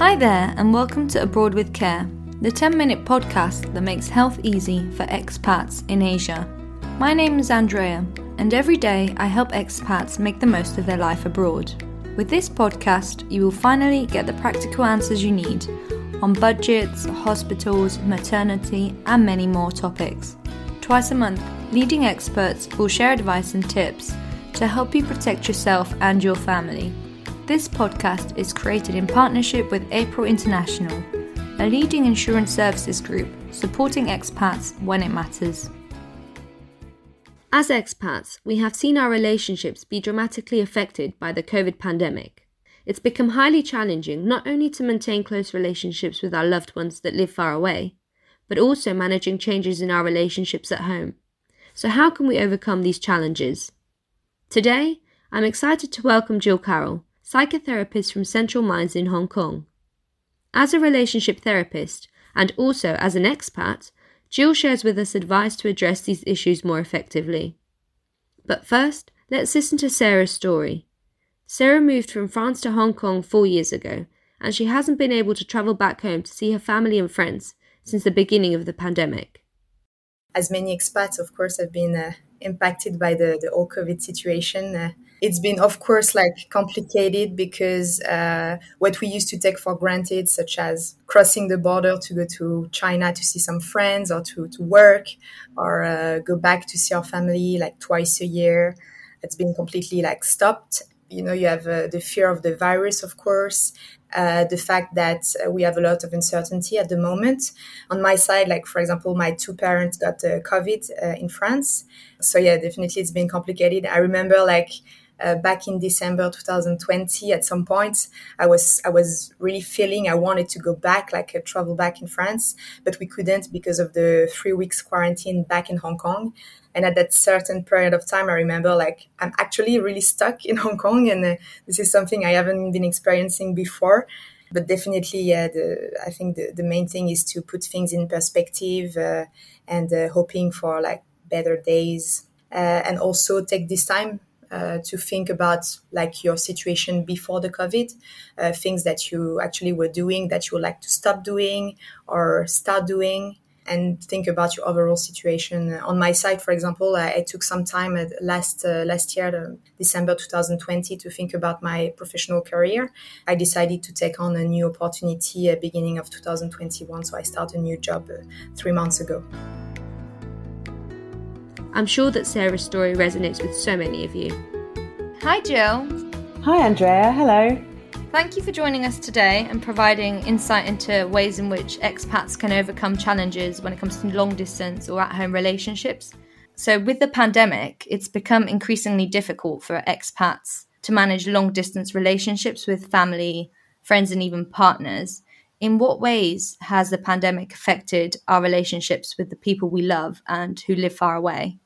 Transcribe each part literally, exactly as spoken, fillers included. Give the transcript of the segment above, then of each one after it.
Hi there, and welcome to Abroad With Care, the ten-minute podcast that makes health easy for expats in Asia. My name is Andrea, and every day I help expats make the most of their life abroad. With this podcast, you will finally get the practical answers you need on budgets, hospitals, maternity, and many more topics. Twice a month, leading experts will share advice and tips to help you protect yourself and your family. This podcast is created in partnership with April International, a leading insurance services group supporting expats when it matters. As expats, we have seen our relationships be dramatically affected by the COVID pandemic. It's become highly challenging not only to maintain close relationships with our loved ones that live far away, but also managing changes in our relationships at home. So how can we overcome these challenges? Today, I'm excited to welcome Jill Carroll, psychotherapist from Central Minds in Hong Kong. As a relationship therapist, and also as an expat, Jill shares with us advice to address these issues more effectively. But first, let's listen to Sarah's story. Sarah moved from France to Hong Kong four years ago, and she hasn't been able to travel back home to see her family and friends since the beginning of the pandemic. As many expats, of course, have been uh, impacted by the, the whole COVID situation. Uh, It's been, of course, like complicated because uh, what we used to take for granted, such as crossing the border to go to China to see some friends or to, to work or uh, go back to see our family like twice a year, it's been completely like stopped. You know, you have uh, the fear of the virus, of course, uh, the fact that uh, we have a lot of uncertainty at the moment. On my side, like, for example, my two parents got uh, COVID uh, in France. So, yeah, definitely it's been complicated. I remember like... Uh, back in December twenty twenty, at some point, I was I was really feeling I wanted to go back, like uh, travel back in France, but we couldn't because of the three weeks quarantine back in Hong Kong. And at that certain period of time, I remember like I'm actually really stuck in Hong Kong, and uh, this is something I haven't been experiencing before. But definitely, yeah, the, I think the, the main thing is to put things in perspective uh, and uh, hoping for like better days, uh, and also take this time. Uh, to think about like your situation before the COVID, uh, things that you actually were doing that you would like to stop doing or start doing, and think about your overall situation. On my side, for example, I, I took some time at last uh, last year, December twenty twenty, to think about my professional career. I decided to take on a new opportunity at beginning of two thousand twenty-one, so I started a new job uh, three months ago. I'm sure that Sarah's story resonates with so many of you. Hi, Jill. Hi, Andrea. Hello. Thank you for joining us today and providing insight into ways in which expats can overcome challenges when it comes to long-distance or at-home relationships. So with the pandemic, it's become increasingly difficult for expats to manage long-distance relationships with family, friends, and even partners. In what ways has the pandemic affected our relationships with the people we love and who live far away?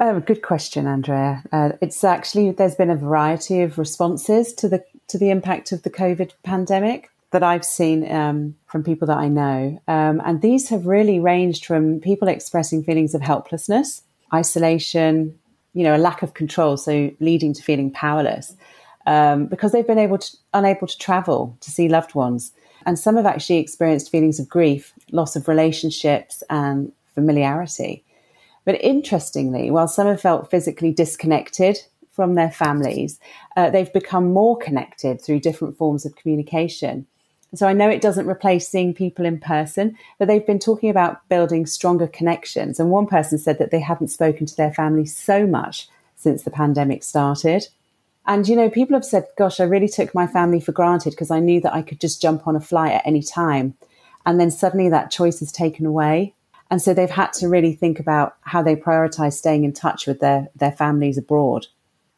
Um, good question, Andrea. Uh, it's actually, there's been a variety of responses to the to the impact of the COVID pandemic that I've seen um, from people that I know. Um, and these have really ranged from people expressing feelings of helplessness, isolation, you know, a lack of control, so leading to feeling powerless um, because they've been able to, unable to travel to see loved ones. And some have actually experienced feelings of grief, loss of relationships and familiarity. But interestingly, while some have felt physically disconnected from their families, uh, they've become more connected through different forms of communication. So I know it doesn't replace seeing people in person, but they've been talking about building stronger connections. And one person said that they haven't spoken to their family so much since the pandemic started. And, you know, people have said, gosh, I really took my family for granted because I knew that I could just jump on a flight at any time. And then suddenly that choice is taken away. And so they've had to really think about how they prioritise staying in touch with their, their families abroad.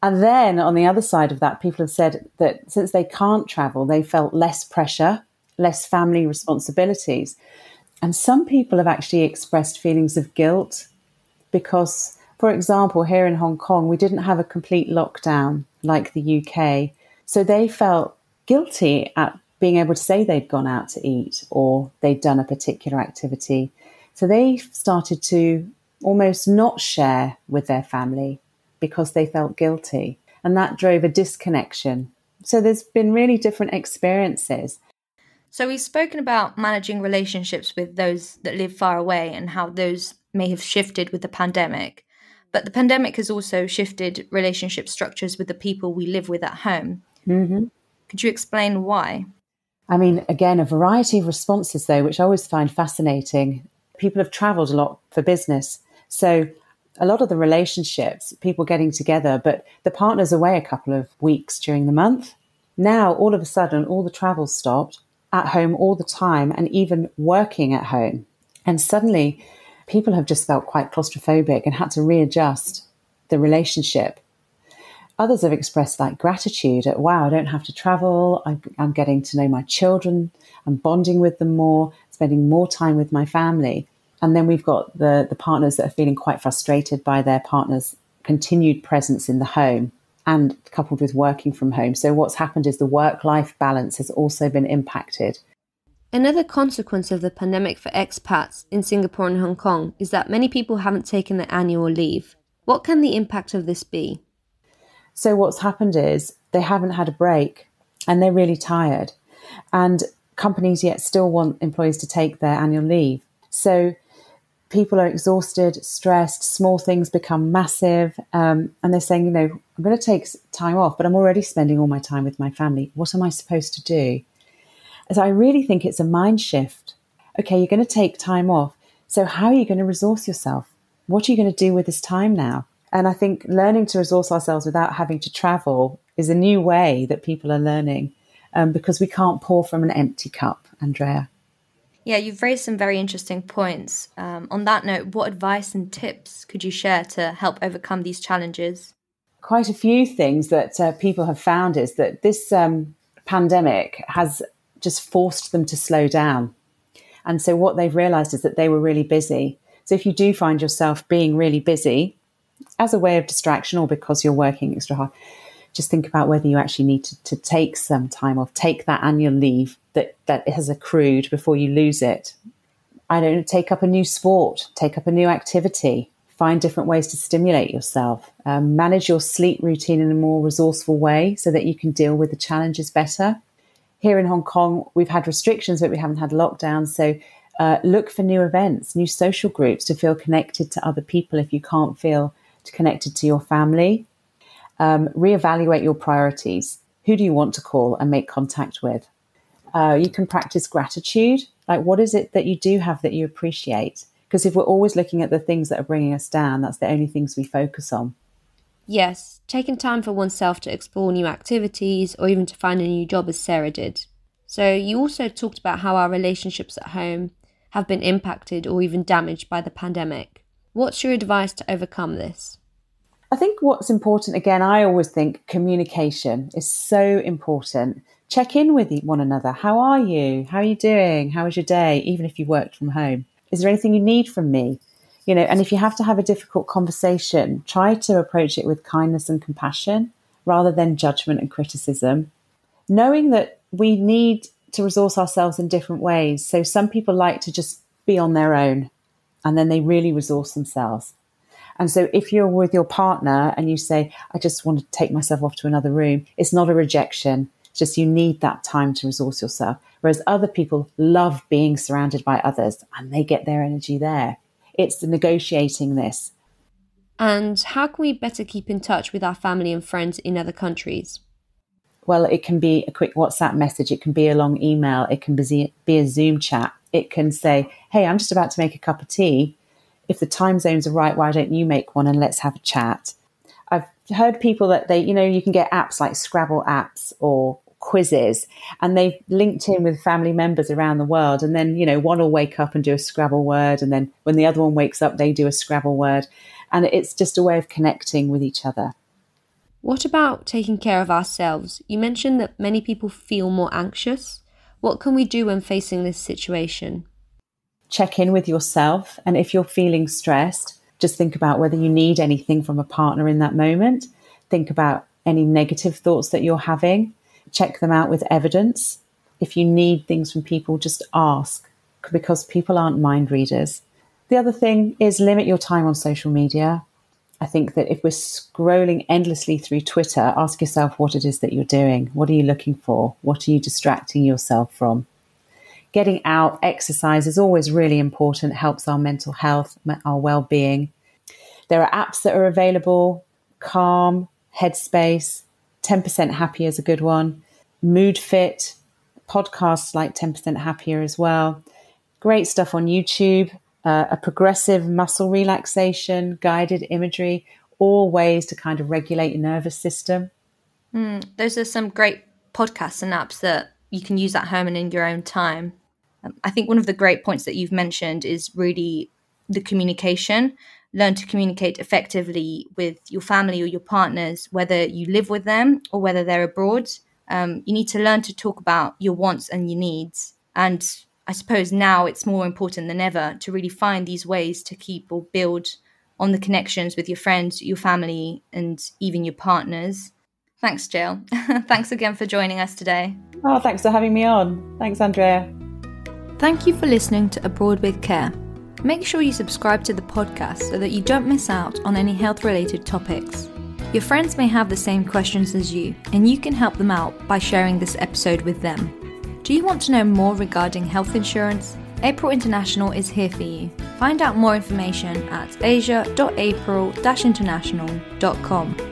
And then on the other side of that, people have said that since they can't travel, they felt less pressure, less family responsibilities. And some people have actually expressed feelings of guilt because, for example, here in Hong Kong, we didn't have a complete lockdown like the U K. So they felt guilty at being able to say they'd gone out to eat or they'd done a particular activity. So they started to almost not share with their family because they felt guilty. And that drove a disconnection. So there's been really different experiences. So we've spoken about managing relationships with those that live far away and how those may have shifted with the pandemic. But the pandemic has also shifted relationship structures with the people we live with at home. Mm-hmm. Could you explain why? I mean, again, a variety of responses, though, which I always find fascinating. People have travelled a lot for business. So a lot of the relationships, people getting together, but the partner's away a couple of weeks during the month. Now, all of a sudden, all the travel stopped, at home all the time, and even working at home. And suddenly, people have just felt quite claustrophobic and had to readjust the relationship. Others have expressed like gratitude at, wow, I don't have to travel. I'm, I'm getting to know my children. I'm bonding with them more, spending more time with my family. And then we've got the, the partners that are feeling quite frustrated by their partner's continued presence in the home and coupled with working from home. So what's happened is the work-life balance has also been impacted. Another consequence of the pandemic for expats in Singapore and Hong Kong is that many people haven't taken their annual leave. What can the impact of this be? So what's happened is they haven't had a break and they're really tired. And companies yet still want employees to take their annual leave. So people are exhausted, stressed, small things become massive. Um, and they're saying, you know, I'm going to take time off, but I'm already spending all my time with my family. What am I supposed to do? So I really think it's a mind shift. Okay, you're going to take time off. So how are you going to resource yourself? What are you going to do with this time now? And I think learning to resource ourselves without having to travel is a new way that people are learning um, because we can't pour from an empty cup, Andrea. Yeah, you've raised some very interesting points. Um, on that note, what advice and tips could you share to help overcome these challenges? Quite a few things that uh, people have found is that this um, pandemic has just forced them to slow down. And so what they've realised is that they were really busy. So if you do find yourself being really busy, as a way of distraction or because you're working extra hard, just think about whether you actually need to, to take some time off, take that annual leave that, that has accrued before you lose it. I don't know, take up a new sport, take up a new activity, find different ways to stimulate yourself, um, manage your sleep routine in a more resourceful way so that you can deal with the challenges better. Here in Hong Kong, we've had restrictions, but we haven't had lockdowns. So uh, look for new events, new social groups to feel connected to other people if you can't feel connected to your family. Um, reevaluate your priorities. Who do you want to call and make contact with? Uh, you can practice gratitude. Like, what is it that you do have that you appreciate? Because if we're always looking at the things that are bringing us down, that's the only things we focus on. Yes, taking time for oneself to explore new activities or even to find a new job as Sarah did. So you also talked about how our relationships at home have been impacted or even damaged by the pandemic. What's your advice to overcome this? I think what's important, again, I always think communication is so important. Check in with one another. How are you? How are you doing? How was your day? Even if you worked from home. Is there anything you need from me? You know, and if you have to have a difficult conversation, try to approach it with kindness and compassion rather than judgment and criticism. Knowing that we need to resource ourselves in different ways. So some people like to just be on their own and then they really resource themselves. And so if you're with your partner and you say, I just want to take myself off to another room, it's not a rejection. It's just you need that time to resource yourself. Whereas other people love being surrounded by others and they get their energy there. It's the negotiating this. And how can we better keep in touch with our family and friends in other countries? Well, it can be a quick WhatsApp message. It can be a long email. It can be a Zoom chat. It can say, hey, I'm just about to make a cup of tea. If the time zones are right, why don't you make one and let's have a chat? I've heard people that they, you know, you can get apps like Scrabble apps or quizzes and they've linked in with family members around the world. And then, you know, one will wake up and do a Scrabble word. And then when the other one wakes up, they do a Scrabble word. And it's just a way of connecting with each other. What about taking care of ourselves? You mentioned that many people feel more anxious. What can we do when facing this situation? Check in with yourself. And if you're feeling stressed, just think about whether you need anything from a partner in that moment. Think about any negative thoughts that you're having. Check them out with evidence. If you need things from people, just ask, because people aren't mind readers. The other thing is limit your time on social media. I think that if we're scrolling endlessly through Twitter, ask yourself what it is that you're doing. What are you looking for? What are you distracting yourself from? Getting out, exercise is always really important. It helps our mental health, our well-being. There are apps that are available. Calm, Headspace, ten percent Happier is a good one. Moodfit, podcasts like ten percent Happier as well. Great stuff on YouTube, uh, a progressive muscle relaxation, guided imagery, all ways to kind of regulate your nervous system. Mm, those are some great podcasts and apps that you can use at home and in your own time. Um, I think one of the great points that you've mentioned is really the communication. Learn to communicate effectively with your family or your partners, whether you live with them or whether they're abroad. Um, you need to learn to talk about your wants and your needs. And I suppose now it's more important than ever to really find these ways to keep or build on the connections with your friends, your family, and even your partners. Thanks, Jill. Thanks again for joining us today. Oh, thanks for having me on. Thanks, Andrea. Thank you for listening to Abroad With Care. Make sure you subscribe to the podcast so that you don't miss out on any health-related topics. Your friends may have the same questions as you, and you can help them out by sharing this episode with them. Do you want to know more regarding health insurance? April International is here for you. Find out more information at asia dot april dash international dot com.